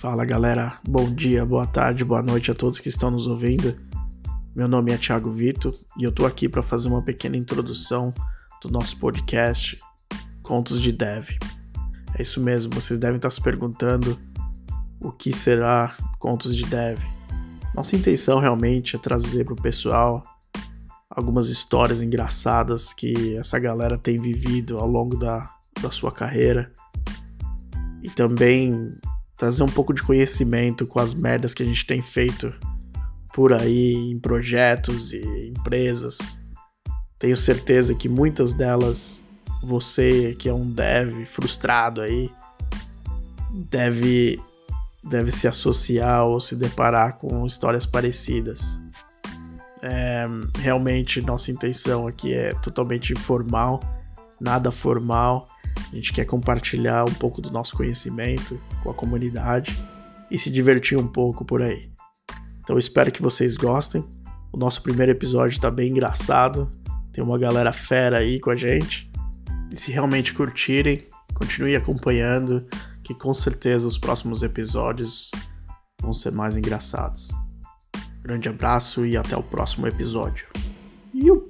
Fala galera, bom dia, boa tarde, boa noite a todos que estão nos ouvindo. Meu nome é Thiago Vito e eu tô aqui para fazer uma pequena introdução do nosso podcast Contos de Dev. É isso mesmo, vocês devem estar se perguntando o que será Contos de Dev. Nossa intenção realmente é trazer pro pessoal algumas histórias engraçadas que essa galera tem vivido ao longo da sua carreira e também trazer um pouco de conhecimento com as merdas que a gente tem feito por aí em projetos e empresas. Tenho certeza que muitas delas você que é um dev frustrado aí deve se associar ou se deparar com histórias parecidas. Realmente nossa intenção aqui é totalmente informal, nada formal. A gente quer compartilhar um pouco do nosso conhecimento com a comunidade e se divertir um pouco por aí. Então espero que vocês gostem. O nosso primeiro episódio está bem engraçado, tem uma galera fera aí com a gente. E se realmente curtirem, continuem acompanhando, que com certeza os próximos episódios vão ser mais engraçados. Grande abraço e até o próximo episódio.